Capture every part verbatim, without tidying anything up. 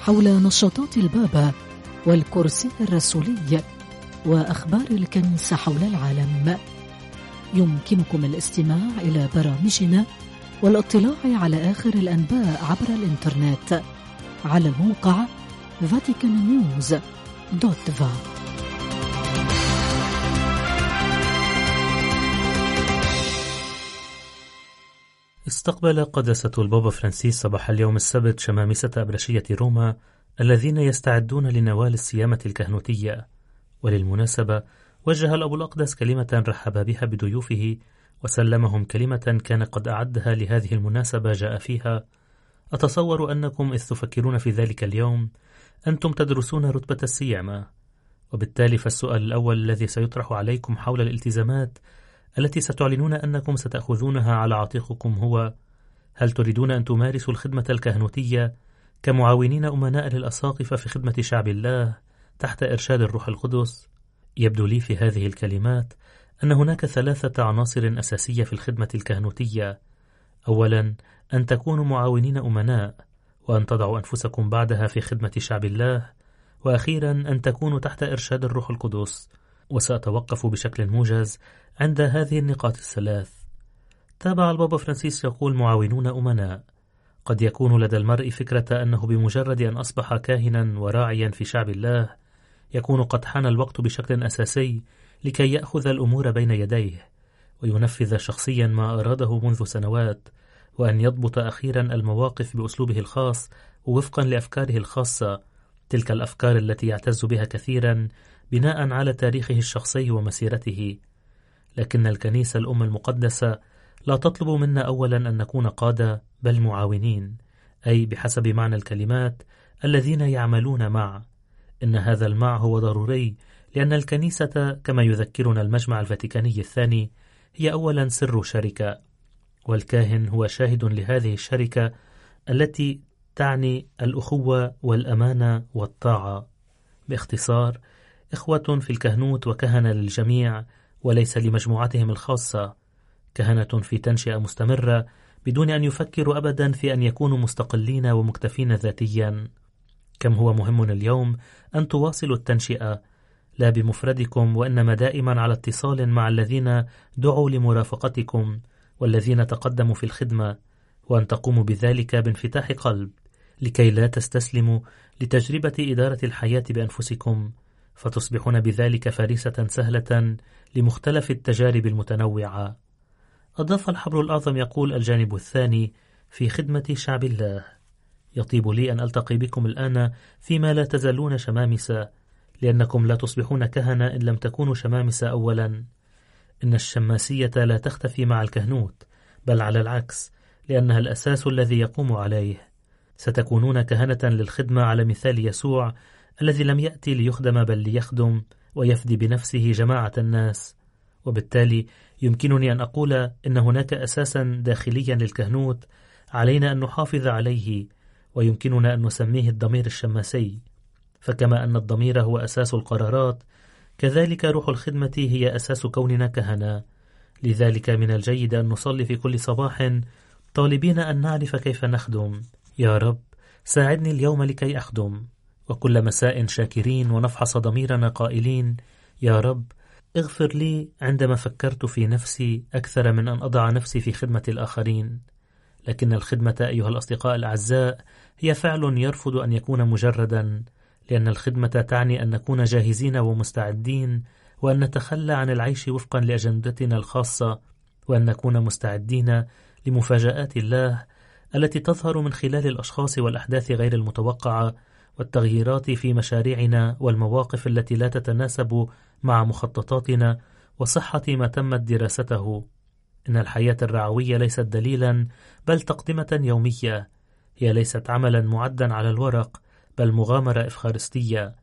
حول نشاطات البابا والكرسي الرسولي وأخبار الكنيسة حول العالم. يمكنكم الاستماع إلى برامجنا والاطلاع على آخر الأنباء عبر الإنترنت على الموقع vatican news دوت va. استقبل قداسة البابا فرانسيس صباح اليوم السبت شمامسة أبرشية روما الذين يستعدون لنوال الصيامة الكهنوتية. وللمناسبة وجه الأب الأقدس كلمة رحب بها بضيوفه وسلمهم كلمة كان قد أعدها لهذه المناسبة، جاء فيها: أتصور أنكم إذ تفكرون في ذلك اليوم أنتم تدرسون رتبة الصيامة، وبالتالي فالسؤال الأول الذي سيطرح عليكم حول الالتزامات التي ستعلنون أنكم ستأخذونها على عاتقكم هو: هل تريدون أن تمارسوا الخدمة الكهنوتية كمعاونين أمناء للأساقفة في خدمة شعب الله تحت إرشاد الروح القدس؟ يبدو لي في هذه الكلمات أن هناك ثلاثة عناصر أساسية في الخدمة الكهنوتية: أولا، أن تكونوا معاونين أمناء وأن تضعوا أنفسكم بعدها في خدمة شعب الله، وأخيرا أن تكونوا تحت إرشاد الروح القدس. وسأتوقف بشكل موجز عند هذه النقاط الثلاث. تابع البابا فرانسيس يقول: معاونون أمناء. قد يكون لدى المرء فكرة أنه بمجرد أن أصبح كاهنا وراعيا في شعب الله يكون قد حان الوقت بشكل أساسي لكي يأخذ الأمور بين يديه وينفذ شخصيا ما أراده منذ سنوات، وأن يضبط أخيرا المواقف بأسلوبه الخاص ووفقا لأفكاره الخاصة، تلك الأفكار التي يعتز بها كثيرا بناء على تاريخه الشخصي ومسيرته. لكن الكنيسة الأم المقدسة لا تطلب منا أولا أن نكون قادة، بل معاونين، أي بحسب معنى الكلمات الذين يعملون مع. إن هذا المع هو ضروري لأن الكنيسة كما يذكرنا المجمع الفاتيكاني الثاني هي أولا سر شركة، والكاهن هو شاهد لهذه الشركة التي تعني الأخوة والأمانة والطاعة. باختصار، إخوة في الكهنوت وكهنة للجميع وليس لمجموعتهم الخاصة، كهنة في تنشئة مستمرة بدون أن يفكروا أبدا في أن يكونوا مستقلين ومكتفين ذاتيا. كم هو مهم اليوم أن تواصلوا التنشئة لا بمفردكم، وإنما دائما على اتصال مع الذين دعوا لمرافقتكم والذين تقدموا في الخدمة، وأن تقوموا بذلك بانفتاح قلب لكي لا تستسلموا لتجربة إدارة الحياة بأنفسكم، فتصبحون بذلك فريسة سهلة لمختلف التجارب المتنوعة. أضاف الحبر الأعظم يقول: الجانب الثاني في خدمة شعب الله. يطيب لي أن ألتقي بكم الآن فيما لا تزالون شمامسة، لأنكم لا تصبحون كهنة إن لم تكونوا شمامسة أولا. إن الشماسية لا تختفي مع الكهنوت، بل على العكس، لأنها الأساس الذي يقوم عليه. ستكونون كهنة للخدمة على مثال يسوع الذي لم يأتي ليخدم، بل ليخدم ويفدي بنفسه جماعة الناس. وبالتالي يمكنني أن أقول إن هناك أساسا داخليا للكهنوت علينا أن نحافظ عليه، ويمكننا أن نسميه الضمير الشماسي. فكما أن الضمير هو أساس القرارات، كذلك روح الخدمة هي أساس كوننا كهنة. لذلك من الجيد أن نصلي في كل صباح طالبين أن نعرف كيف نخدم: يا رب ساعدني اليوم لكي أخدم. وكل مساء شاكرين، ونفحص ضميرنا قائلين: يا رب اغفر لي عندما فكرت في نفسي أكثر من أن أضع نفسي في خدمة الآخرين. لكن الخدمة أيها الأصدقاء الأعزاء هي فعل يرفض أن يكون مجردا، لأن الخدمة تعني أن نكون جاهزين ومستعدين، وأن نتخلى عن العيش وفقا لأجندتنا الخاصة، وأن نكون مستعدين لمفاجآت الله التي تظهر من خلال الأشخاص والأحداث غير المتوقعة والتغييرات في مشاريعنا والمواقف التي لا تتناسب مع مخططاتنا وصحة ما تمت دراسته. إن الحياة الرعوية ليست دليلا بل تقدمة يومية، هي ليست عملا معدا على الورق بل مغامرة إفخارستية،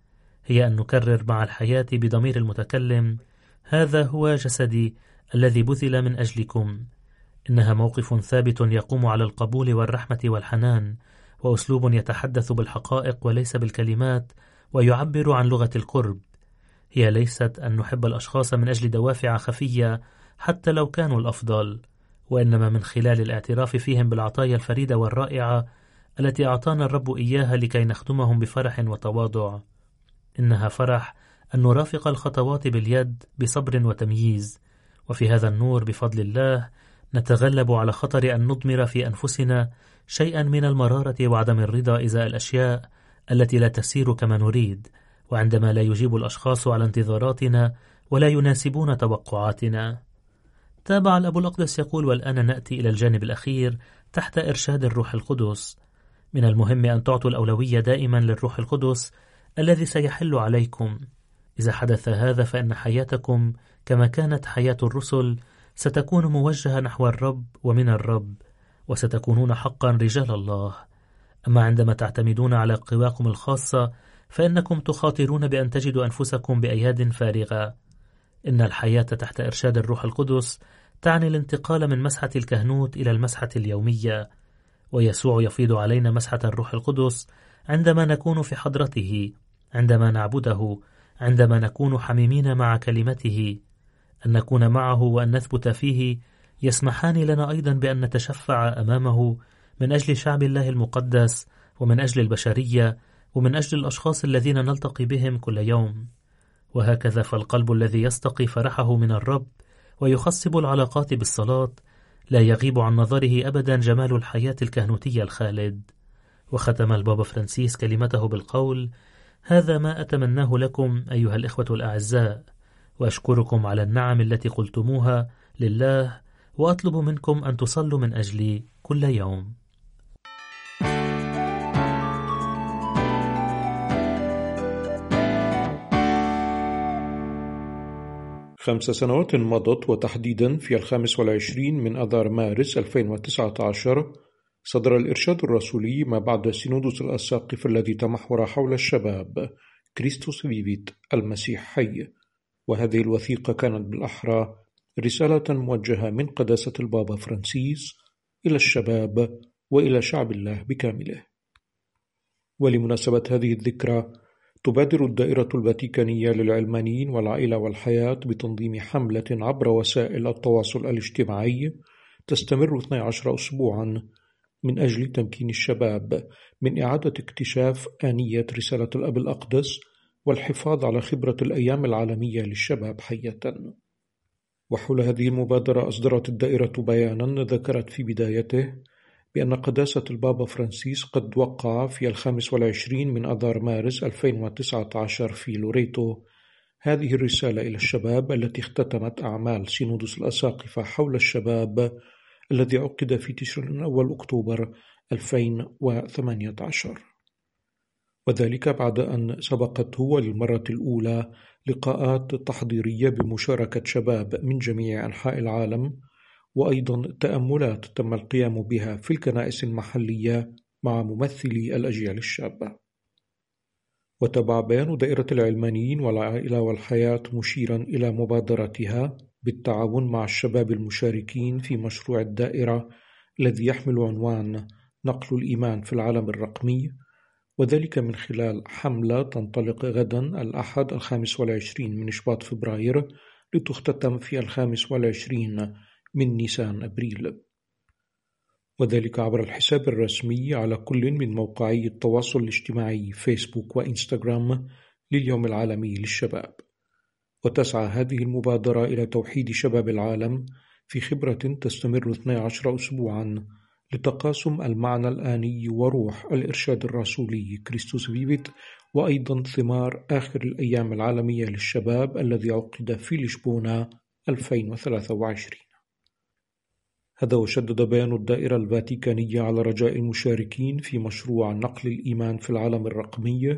هي أن نكرر مع الحياة بضمير المتكلم: هذا هو جسدي الذي بُذل من أجلكم. إنها موقف ثابت يقوم على القبول والرحمة والحنان، وأسلوب يتحدث بالحقائق وليس بالكلمات، ويعبر عن لغة القرب. هي ليست أن نحب الأشخاص من أجل دوافع خفية حتى لو كانوا الأفضل، وإنما من خلال الاعتراف فيهم بالعطايا الفريدة والرائعة التي أعطانا الرب إياها لكي نخدمهم بفرح وتواضع. إنها فرح أن نرافق الخطوات باليد بصبر وتمييز، وفي هذا النور بفضل الله نتغلب على خطر أن نضمر في أنفسنا شيئا من المرارة وعدم الرضا إزاء الأشياء التي لا تسير كما نريد، وعندما لا يجيب الأشخاص على انتظاراتنا ولا يناسبون توقعاتنا. تابع الأب الأقدس يقول: والآن نأتي إلى الجانب الأخير تحت إرشاد الروح القدس. من المهم أن تعطوا الأولوية دائما للروح القدس الذي سيحل عليكم. إذا حدث هذا فإن حياتكم كما كانت حياة الرسل ستكون موجهة نحو الرب ومن الرب، وستكونون حقا رجال الله. أما عندما تعتمدون على قواكم الخاصة فإنكم تخاطرون بأن تجدوا أنفسكم بأياد فارغة. إن الحياة تحت إرشاد الروح القدس تعني الانتقال من مسحة الكهنوت إلى المسحة اليومية، ويسوع يفيض علينا مسحة الروح القدس عندما نكون في حضرته، عندما نعبده، عندما نكون حميمين مع كلمته. أن نكون معه وأن نثبت فيه يسمحان لنا أيضا بأن نتشفع أمامه من أجل شعب الله المقدس، ومن أجل البشرية، ومن أجل الأشخاص الذين نلتقي بهم كل يوم. وهكذا فالقلب الذي يستقي فرحه من الرب ويخصب العلاقات بالصلاة لا يغيب عن نظره أبدا جمال الحياة الكهنوتية الخالد. وختم البابا فرانسيس كلمته بالقول: هذا ما أتمناه لكم أيها الإخوة الأعزاء، وأشكركم على النعم التي قلتموها لله، وأطلب منكم أن تصلوا من أجلي كل يوم. خمس سنوات مضت، وتحديدا في الخامس والعشرين من أذار مارس ألفين وتسعة عشر صدر الإرشاد الرسولي ما بعد سينودس الأساقف الذي تمحور حول الشباب كريستوس فيفيت المسيح حي. وهذه الوثيقة كانت بالأحرى رسالة موجهة من قداسة البابا فرانسيس إلى الشباب وإلى شعب الله بكامله. ولمناسبة هذه الذكرى تبادر الدائرة الفاتيكانية للعلمانيين والعائلة والحياة بتنظيم حملة عبر وسائل التواصل الاجتماعي تستمر اثني عشر أسبوعا من أجل تمكين الشباب من إعادة اكتشاف آنية رسالة الأب الأقدس والحفاظ على خبرة الأيام العالمية للشباب حية. وحول هذه المبادرة أصدرت الدائرة بيانا ذكرت في بدايته بأن قداسة البابا فرانسيس قد وقع في الخامس والعشرين من أذار مارس ألفين وتسعة عشر في لوريتو هذه الرسالة إلى الشباب التي اختتمت أعمال سينودس الأساقفة حول الشباب الذي عقد في تشرين الأول أكتوبر ألفين وثمانية عشر، وذلك بعد أن سبقته للمرة الأولى لقاءات تحضيرية بمشاركة شباب من جميع أنحاء العالم، وأيضا تأملات تم القيام بها في الكنائس المحلية مع ممثلي الأجيال الشابة. وتبع بيان دائرة العلمانيين والعائلة والحياة مشيرا إلى مبادرتها بالتعاون مع الشباب المشاركين في مشروع الدائرة الذي يحمل عنوان نقل الإيمان في العالم الرقمي، وذلك من خلال حملة تنطلق غدا الأحد الخامس والعشرين من شباط فبراير لتختتم في الخامس والعشرين من نيسان أبريل، وذلك عبر الحساب الرسمي على كل من موقعي التواصل الاجتماعي فيسبوك وإنستغرام لليوم العالمي للشباب. وتسعى هذه المبادرة إلى توحيد شباب العالم في خبرة تستمر اثني عشر أسبوعا لتقاسم المعنى الآني وروح الإرشاد الرسولي كريستوس فيفيت، وأيضا ثمار آخر الأيام العالمية للشباب الذي عقد في لشبونة ألفين وثلاثة وعشرين. هذا وشدد بيان الدائرة الفاتيكانية على رجاء المشاركين في مشروع نقل الإيمان في العالم الرقمي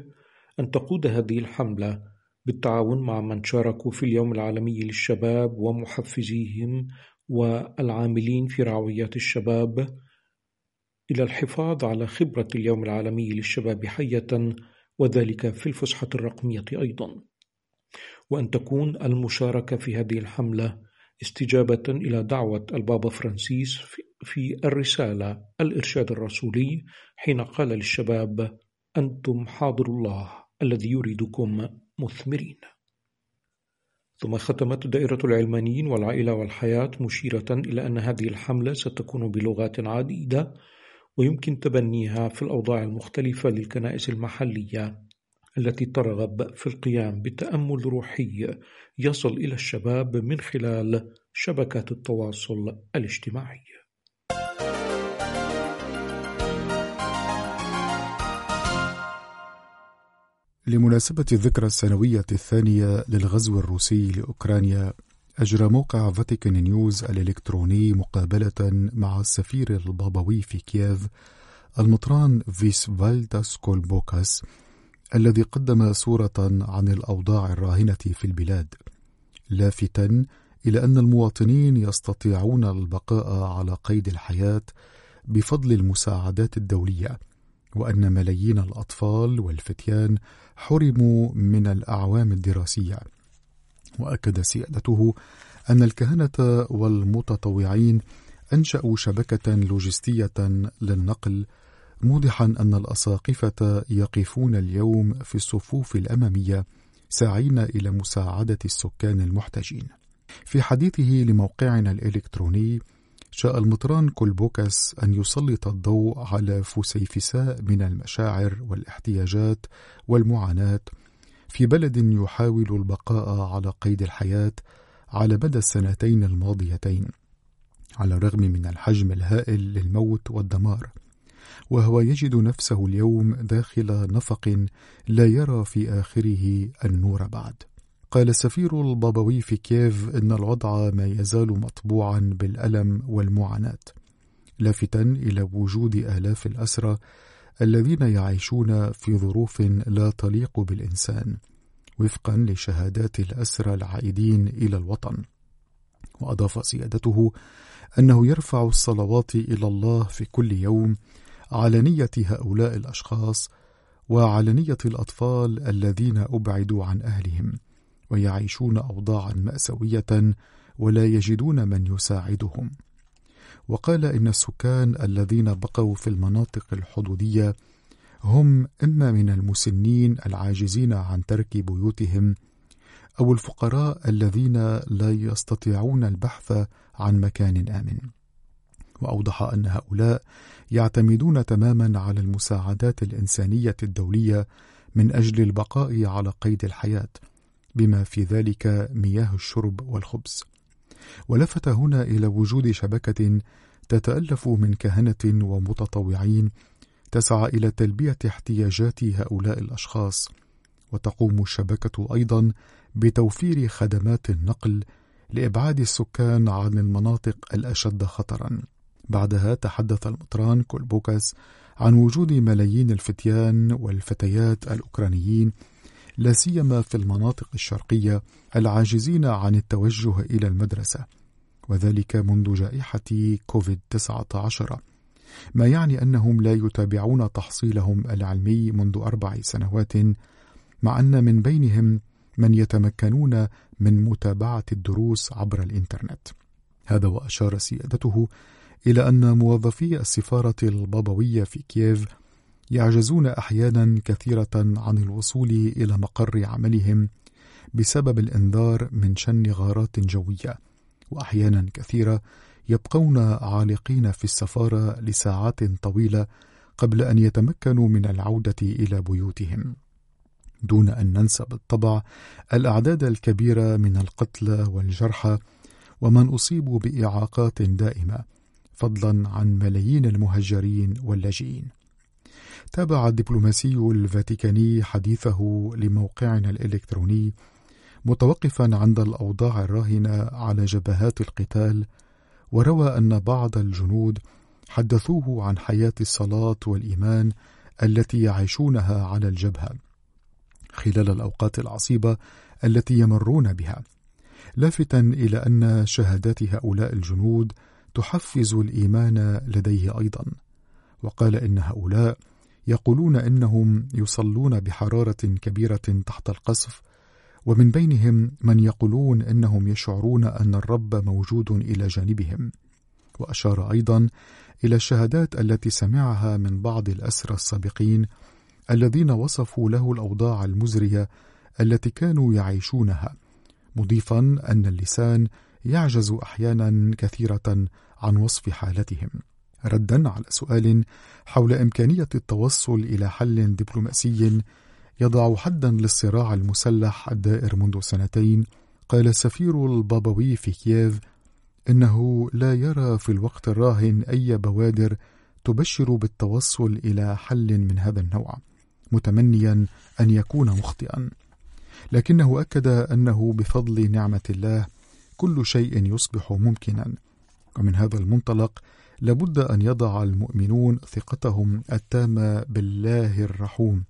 أن تقود هذه الحملة بالتعاون مع من شاركوا في اليوم العالمي للشباب ومحفزيهم والعاملين في رعويات الشباب إلى الحفاظ على خبرة اليوم العالمي للشباب حية وذلك في الفسحة الرقمية أيضا، وأن تكون المشاركة في هذه الحملة استجابة إلى دعوة البابا فرانسيس في الرسالة الإرشاد الرسولي حين قال للشباب: أنتم حاضر الله الذي يريدكم مثمرين. ثم ختمت دائرة العلمانيين والعائلة والحياة مشيرة إلى أن هذه الحملة ستكون بلغات عديدة ويمكن تبنيها في الأوضاع المختلفة للكنائس المحلية التي ترغب في القيام بتأمل روحي يصل إلى الشباب من خلال شبكات التواصل الاجتماعي. لمناسبة الذكرى السنوية الثانية للغزو الروسي لأوكرانيا، أجرى موقع فاتيكان نيوز الإلكتروني مقابلة مع السفير البابوي في كييف المطران فيسفالدس كولبوكاس الذي قدم صورة عن الأوضاع الراهنة في البلاد، لافتا إلى أن المواطنين يستطيعون البقاء على قيد الحياة بفضل المساعدات الدولية، وأن ملايين الأطفال والفتيان حرموا من الأعوام الدراسية. وأكد سيادته أن الكهنة والمتطوعين أنشأوا شبكة لوجستية للنقل، موضحا أن الأساقفة يقفون اليوم في الصفوف الأمامية ساعين إلى مساعدة السكان المحتاجين. في حديثه لموقعنا الإلكتروني، شاء المطران كولبوكاس أن يسلط الضوء على فسيفساء من المشاعر والاحتياجات والمعاناة في بلد يحاول البقاء على قيد الحياة على مدى السنتين الماضيتين، على الرغم من الحجم الهائل للموت والدمار، وهو يجد نفسه اليوم داخل نفق لا يرى في آخره النور بعد. قال السفير البابوي في كييف إن الوضع ما يزال مطبوعا بالألم والمعاناة، لافتا إلى وجود آلاف الأسرى الذين يعيشون في ظروف لا تليق بالإنسان وفقا لشهادات الأسرى العائدين إلى الوطن. وأضاف سيادته أنه يرفع الصلوات إلى الله في كل يوم على نية هؤلاء الأشخاص وعلى نية الأطفال الذين أبعدوا عن أهلهم ويعيشون أوضاعا مأساوية ولا يجدون من يساعدهم. وقال إن السكان الذين بقوا في المناطق الحدودية هم إما من المسنين العاجزين عن ترك بيوتهم أو الفقراء الذين لا يستطيعون البحث عن مكان آمن، وأوضح أن هؤلاء يعتمدون تماما على المساعدات الإنسانية الدولية من أجل البقاء على قيد الحياة، بما في ذلك مياه الشرب والخبز. ولفت هنا إلى وجود شبكة تتألف من كهنة ومتطوعين تسعى إلى تلبية احتياجات هؤلاء الأشخاص، وتقوم الشبكة أيضا بتوفير خدمات النقل لإبعاد السكان عن المناطق الأشد خطرا. بعدها تحدث المطران كولبوكاس عن وجود ملايين الفتيان والفتيات الأوكرانيين، لا سيما في المناطق الشرقية، العاجزين عن التوجه إلى المدرسة، وذلك منذ جائحة كوفيد تسعة عشر، ما يعني أنهم لا يتابعون تحصيلهم العلمي منذ أربع سنوات، مع أن من بينهم من يتمكنون من متابعة الدروس عبر الإنترنت. هذا وأشار سيادته إلى أن موظفي السفارة البابوية في كييف يعجزون أحيانا كثيرة عن الوصول إلى مقر عملهم بسبب الإنذار من شن غارات جوية، وأحيانا كثيرة يبقون عالقين في السفارة لساعات طويلة قبل أن يتمكنوا من العودة إلى بيوتهم، دون أن ننسى بالطبع الأعداد الكبيرة من القتلى والجرحى ومن أصيبوا بإعاقات دائمة، فضلا عن ملايين المهجرين واللاجئين. تابع الدبلوماسي الفاتيكاني حديثه لموقعنا الإلكتروني متوقفا عند الأوضاع الراهنة على جبهات القتال، وروى أن بعض الجنود حدثوه عن حياة الصلاة والإيمان التي يعيشونها على الجبهة خلال الأوقات العصيبة التي يمرون بها، لافتا إلى أن شهادات هؤلاء الجنود تحفز الإيمان لديه أيضا، وقال إن هؤلاء يقولون إنهم يصلون بحرارة كبيرة تحت القصف، ومن بينهم من يقولون إنهم يشعرون أن الرب موجود إلى جانبهم. وأشار أيضا إلى الشهادات التي سمعها من بعض الأسرى السابقين الذين وصفوا له الأوضاع المزرية التي كانوا يعيشونها، مضيفا أن اللسان يعجز أحيانا كثيرة عن وصف حالتهم. ردا على سؤال حول إمكانية التوصل إلى حل دبلوماسي يضع حدا للصراع المسلح الدائر منذ سنتين، قال السفير البابوي في كييف إنه لا يرى في الوقت الراهن أي بوادر تبشر بالتوصل إلى حل من هذا النوع، متمنيا أن يكون مخطئا، لكنه أكد أنه بفضل نعمة الله كل شيء يصبح ممكنا. ومن هذا المنطلق لابد أن يضع المؤمنون ثقتهم التامة بالله الرحوم.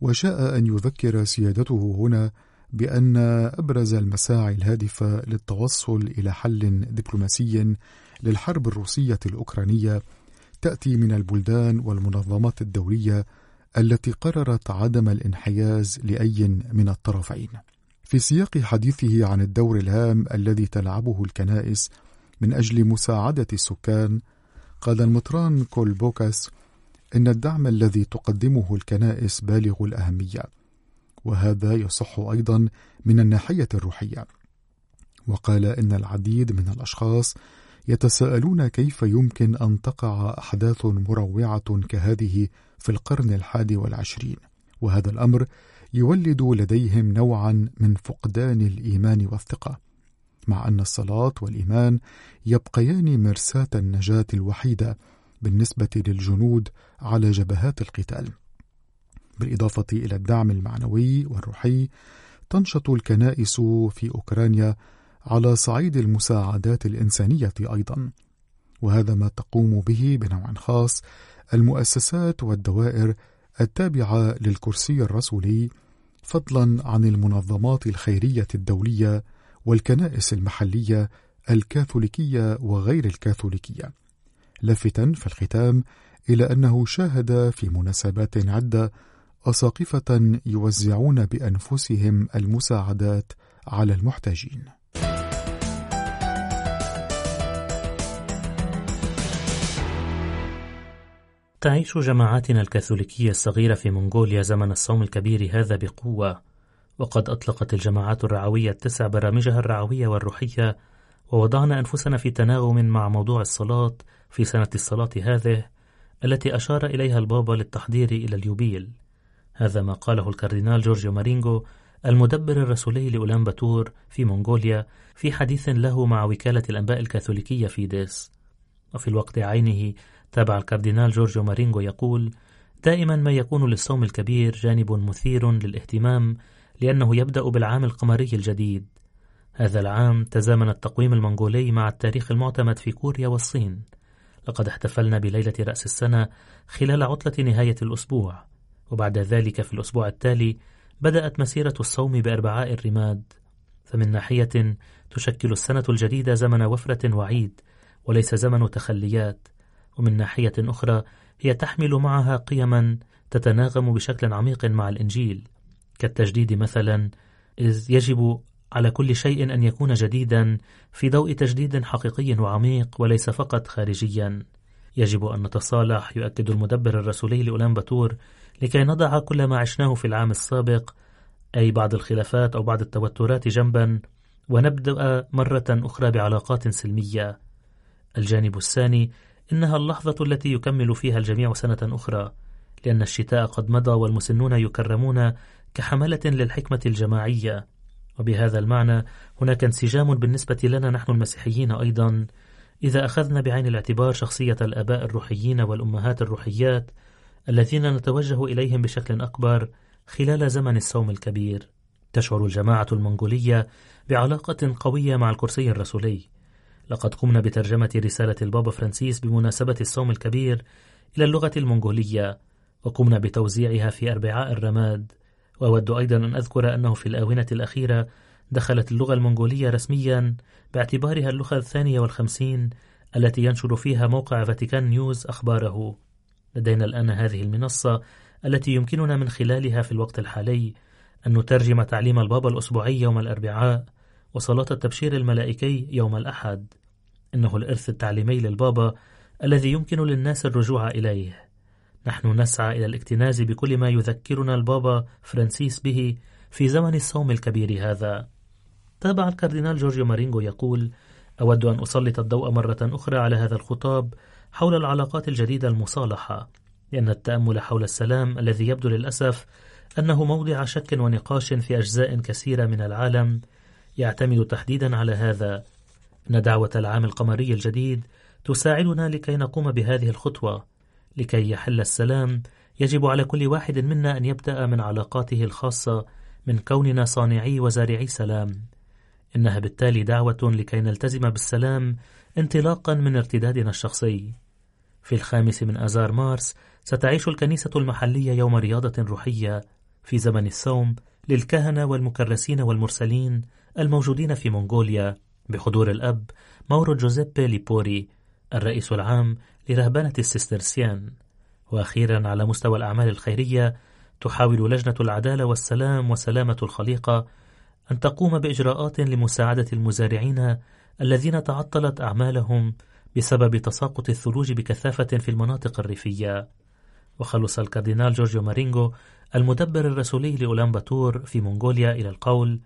وشاء أن يذكر سيادته هنا بأن أبرز المساعي الهادفة للتوصل إلى حل دبلوماسي للحرب الروسية الأوكرانية تأتي من البلدان والمنظمات الدولية التي قررت عدم الانحياز لأي من الطرفين. في سياق حديثه عن الدور الهام الذي تلعبه الكنائس من أجل مساعدة السكان، قال المطران كولبوكاس إن الدعم الذي تقدمه الكنائس بالغ الأهمية، وهذا يصح أيضا من الناحية الروحية. وقال إن العديد من الأشخاص يتساءلون كيف يمكن أن تقع أحداث مروعة كهذه في القرن الحادي والعشرين، وهذا الأمر يولد لديهم نوعا من فقدان الإيمان والثقة، مع أن الصلاة والإيمان يبقيان مرساة النجاة الوحيدة بالنسبة للجنود على جبهات القتال. بالإضافة إلى الدعم المعنوي والروحي، تنشط الكنائس في أوكرانيا على صعيد المساعدات الإنسانية أيضا، وهذا ما تقوم به بنوع خاص المؤسسات والدوائر التابعة للكرسي الرسولي، فضلا عن المنظمات الخيرية الدولية والكنائس المحلية الكاثوليكية وغير الكاثوليكية. لافتا في الختام إلى أنه شاهد في مناسبات عدة أساقفة يوزعون بأنفسهم المساعدات على المحتاجين. تعيش جماعاتنا الكاثوليكية الصغيرة في منغوليا زمن الصوم الكبير هذا بقوة، وقد أطلقت الجماعات الرعوية التسع برامجها الرعوية والروحية، ووضعنا أنفسنا في تناغم مع موضوع الصلاة في سنة الصلاة هذه التي أشار إليها البابا للتحضير إلى اليوبيل. هذا ما قاله الكاردينال جورجيو مارينغو المدبر الرسولي لأولان باتور في منغوليا في حديث له مع وكالة الأنباء الكاثوليكية فيديس. وفي الوقت عينه تابع الكاردينال جورجيو مارينغو يقول: دائما ما يكون للصوم الكبير جانب مثير للاهتمام لأنه يبدأ بالعام القمري الجديد. هذا العام تزامن التقويم المنغولي مع التاريخ المعتمد في كوريا والصين. لقد احتفلنا بليلة رأس السنة خلال عطلة نهاية الأسبوع، وبعد ذلك في الأسبوع التالي بدأت مسيرة الصوم بأربعاء الرماد. فمن ناحية تشكل السنة الجديدة زمن وفرة وعيد وليس زمن تخليات، ومن ناحية أخرى هي تحمل معها قيما تتناغم بشكل عميق مع الإنجيل، كالتجديد مثلا، إذ يجب على كل شيء أن يكون جديدا في ضوء تجديد حقيقي وعميق وليس فقط خارجيا. يجب أن نتصالح، يؤكد المدبر الرسولي لأولان باتور، لكي نضع كل ما عشناه في العام السابق، أي بعض الخلافات أو بعض التوترات، جنبا، ونبدأ مرة أخرى بعلاقات سلمية. الجانب الثاني إنها اللحظة التي يكمل فيها الجميع سنة أخرى، لأن الشتاء قد مضى والمسنون يكرمون كحملة للحكمة الجماعية. وبهذا المعنى هناك انسجام بالنسبة لنا نحن المسيحيين أيضا، إذا أخذنا بعين الاعتبار شخصية الآباء الروحيين والأمهات الروحيات الذين نتوجه إليهم بشكل أكبر خلال زمن الصوم الكبير. تشعر الجماعة المنغولية بعلاقة قوية مع الكرسي الرسولي. لقد قمنا بترجمة رسالة البابا فرانسيس بمناسبة الصوم الكبير إلى اللغة المنغولية، وقمنا بتوزيعها في أربعاء الرماد. وأود أيضا أن أذكر أنه في الآونة الأخيرة دخلت اللغة المنغولية رسميا باعتبارها اللغة الثانية والخمسين التي ينشر فيها موقع فاتيكان نيوز أخباره. لدينا الآن هذه المنصة التي يمكننا من خلالها في الوقت الحالي أن نترجم تعليم البابا الأسبوعي يوم الأربعاء وصلاة التبشير الملائكي يوم الأحد. إنه الإرث التعليمي للبابا الذي يمكن للناس الرجوع إليه. نحن نسعى إلى الاكتناز بكل ما يذكرنا البابا فرانسيس به في زمن الصوم الكبير هذا. تابع الكاردينال جورجيو مارينغو يقول: أود أن أسلط الضوء مرة أخرى على هذا الخطاب حول العلاقات الجديدة المصالحة، لأن التأمل حول السلام الذي يبدو للأسف أنه موضع شك ونقاش في أجزاء كثيرة من العالم يعتمد تحديدا على هذا. إن دعوة العام القمري الجديد تساعدنا لكي نقوم بهذه الخطوة. لكي يحل السلام يجب على كل واحد منا أن يبدأ من علاقاته الخاصة، من كوننا صانعي وزارعي سلام. إنها بالتالي دعوة لكي نلتزم بالسلام انطلاقا من ارتدادنا الشخصي. في الخامس من آذار مارس ستعيش الكنيسة المحلية يوم رياضة روحية في زمن الصوم للكهنة والمكرسين والمرسلين الموجودين في منغوليا، بحضور الأب مور جوزيبي ليبوري الرئيس العام لرهبانة السسترسيان. وأخيرا، على مستوى الأعمال الخيرية، تحاول لجنة العدالة والسلام وسلامة الخليقة أن تقوم بإجراءات لمساعدة المزارعين الذين تعطلت أعمالهم بسبب تساقط الثلوج بكثافة في المناطق الريفية. وخلص الكاردينال جورجيو مارينغو المدبر الرسولي لأولانباتور في منغوليا إلى القول: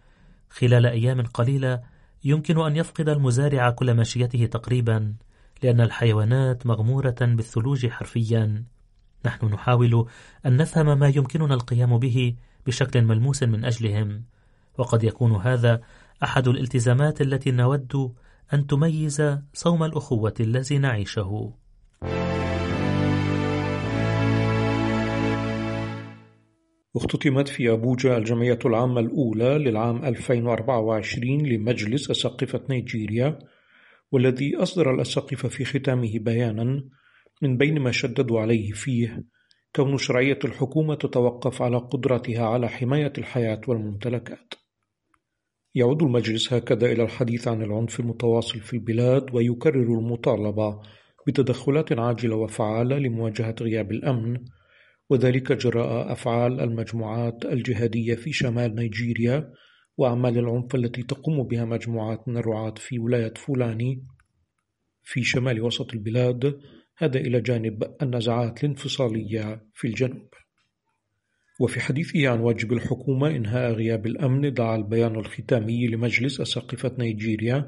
خلال أيام قليلة يمكن أن يفقد المزارع كل ماشيته تقريبا، لأن الحيوانات مغمورة بالثلوج حرفيا. نحن نحاول أن نفهم ما يمكننا القيام به بشكل ملموس من أجلهم، وقد يكون هذا أحد الالتزامات التي نود أن تميز صوم الأخوة الذي نعيشه. اختتمت في أبوجا الجمعية العامة الأولى للعام ألفين وأربعة وعشرين لمجلس أساقفة نيجيريا، والذي أصدر الأساقفة في ختامه بيانا من بين ما شددوا عليه فيه كون شرعية الحكومة تتوقف على قدرتها على حماية الحياة والممتلكات. يعود المجلس هكذا إلى الحديث عن العنف المتواصل في البلاد، ويكرر المطالبة بتدخلات عاجلة وفعالة لمواجهة غياب الأمن، وذلك جراء أفعال المجموعات الجهادية في شمال نيجيريا وأعمال العنف التي تقوم بها مجموعات من الرعاة في ولاية فولاني في شمال وسط البلاد، هذا إلى جانب النزاعات الانفصالية في الجنوب. وفي حديثه عن واجب الحكومة إنهاء غياب الأمن، دعا البيان الختامي لمجلس أساقفة نيجيريا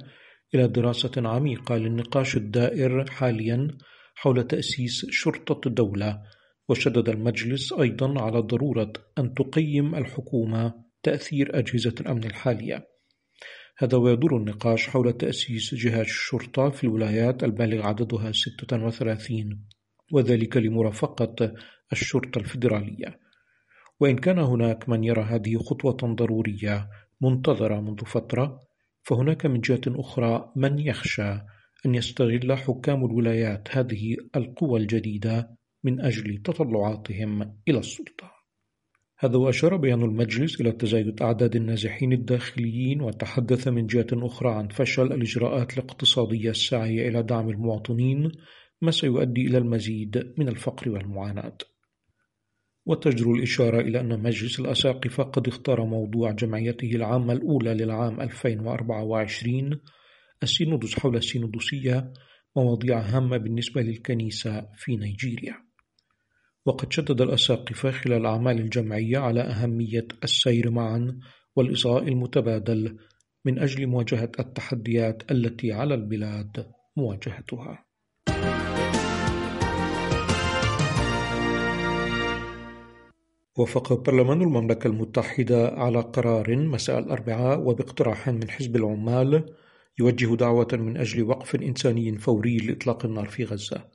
إلى دراسة عميقة للنقاش الدائر حاليا حول تأسيس شرطة الدولة، وشدد المجلس أيضا على ضرورة أن تقيم الحكومة تأثير أجهزة الأمن الحالية. هذا ويدور النقاش حول تأسيس جهات الشرطة في الولايات البالغ عددها ستة وثلاثين، وذلك لمرافقة الشرطة الفيدرالية. وإن كان هناك من يرى هذه خطوة ضرورية منتظرة منذ فترة، فهناك من جهة أخرى من يخشى أن يستغل حكام الولايات هذه القوى الجديدة من أجل تطلعاتهم إلى السلطة. هذا وأشار بيان المجلس إلى تزايد أعداد النازحين الداخليين، وتحدث من جهة أخرى عن فشل الإجراءات الاقتصادية الساعية إلى دعم المواطنين، ما سيؤدي إلى المزيد من الفقر والمعاناة. وتجدر الإشارة إلى أن مجلس الأساقفة قد اختار موضوع جمعيته العامة الأولى للعام ألفين وأربعة وعشرين، السينودس حول السينودسية، مواضيع هامة بالنسبة للكنيسة في نيجيريا. وقد شدد الأساقفة خلال أعمال الجمعية على أهمية السير معا والإصغاء المتبادل من أجل مواجهة التحديات التي على البلاد مواجهتها. وافق برلمان المملكة المتحدة على قرار مساء الأربعاء وباقتراح من حزب العمال يوجه دعوة من أجل وقف إنساني فوري لإطلاق النار في غزة.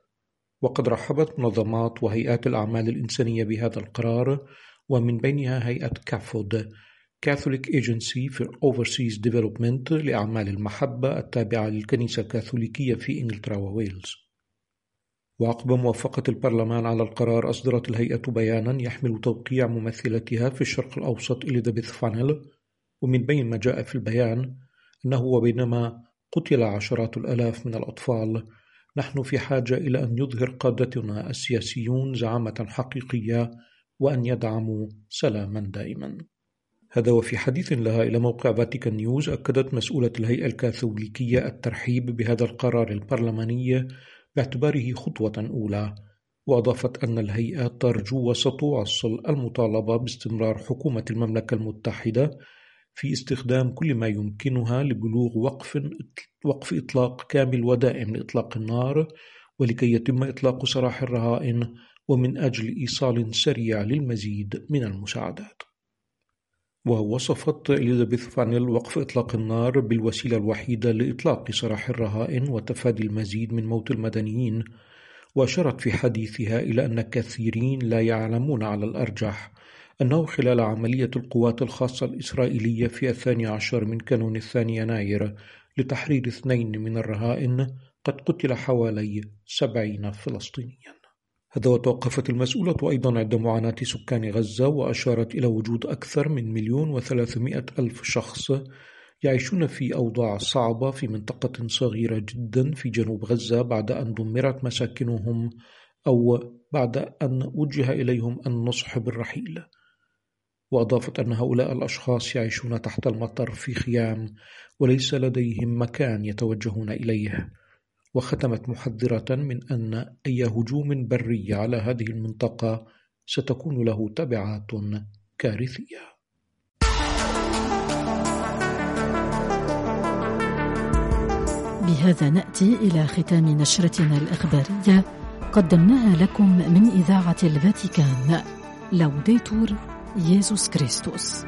وقد رحبت منظمات وهيئات الأعمال الإنسانية بهذا القرار، ومن بينها هيئة كافود (Catholic Agency for Overseas Development) لأعمال المحبة التابعة للكنيسة الكاثوليكية في إنجلترا وويلز. وعقب موافقة البرلمان على القرار، أصدرت الهيئة بيانا يحمل توقيع ممثلتها في الشرق الأوسط إليزابيث فانيل، ومن بين ما جاء في البيان أنه وبينما قتل عشرات الآلاف من الأطفال نحن في حاجة إلى أن يظهر قادتنا السياسيون زعامة حقيقية وأن يدعموا سلاما دائما. هذا وفي حديث لها إلى موقع فاتيكان نيوز، أكدت مسؤولة الهيئة الكاثوليكية الترحيب بهذا القرار البرلماني باعتباره خطوة أولى، وأضافت أن الهيئة ترجو وستواصل المطالبة باستمرار حكومة المملكة المتحدة في استخدام كل ما يمكنها لبلوغ وقف, وقف إطلاق كامل ودائم لإطلاق النار، ولكي يتم إطلاق سراح الرهائن، ومن أجل إيصال سريع للمزيد من المساعدات. ووصفت إليزابيث فانيل وقف إطلاق النار بالوسيلة الوحيدة لإطلاق سراح الرهائن وتفادي المزيد من موت المدنيين، وأشارت في حديثها إلى أن كثيرين لا يعلمون على الأرجح أنه خلال عملية القوات الخاصة الإسرائيلية في الثاني عشر من كانون الثاني يناير لتحرير اثنين من الرهائن قد قتل حوالي سبعين فلسطينيا. هذا وتوقفت المسؤولة أيضا عند معاناة سكان غزة، وأشارت إلى وجود أكثر من مليون وثلاثمائة ألف شخص يعيشون في أوضاع صعبة في منطقة صغيرة جدا في جنوب غزة بعد أن دمرت مساكنهم أو بعد أن وجه إليهم النصح بالرحيل. وأضافت أن هؤلاء الأشخاص يعيشون تحت المطر في خيام وليس لديهم مكان يتوجهون إليه. وختمت محذرة من أن أي هجوم بري على هذه المنطقة ستكون له تبعات كارثية. بهذا نأتي إلى ختام نشرتنا الإخبارية قدمناها لكم من إذاعة الفاتيكان. لو ديتور يسوع كريستوس.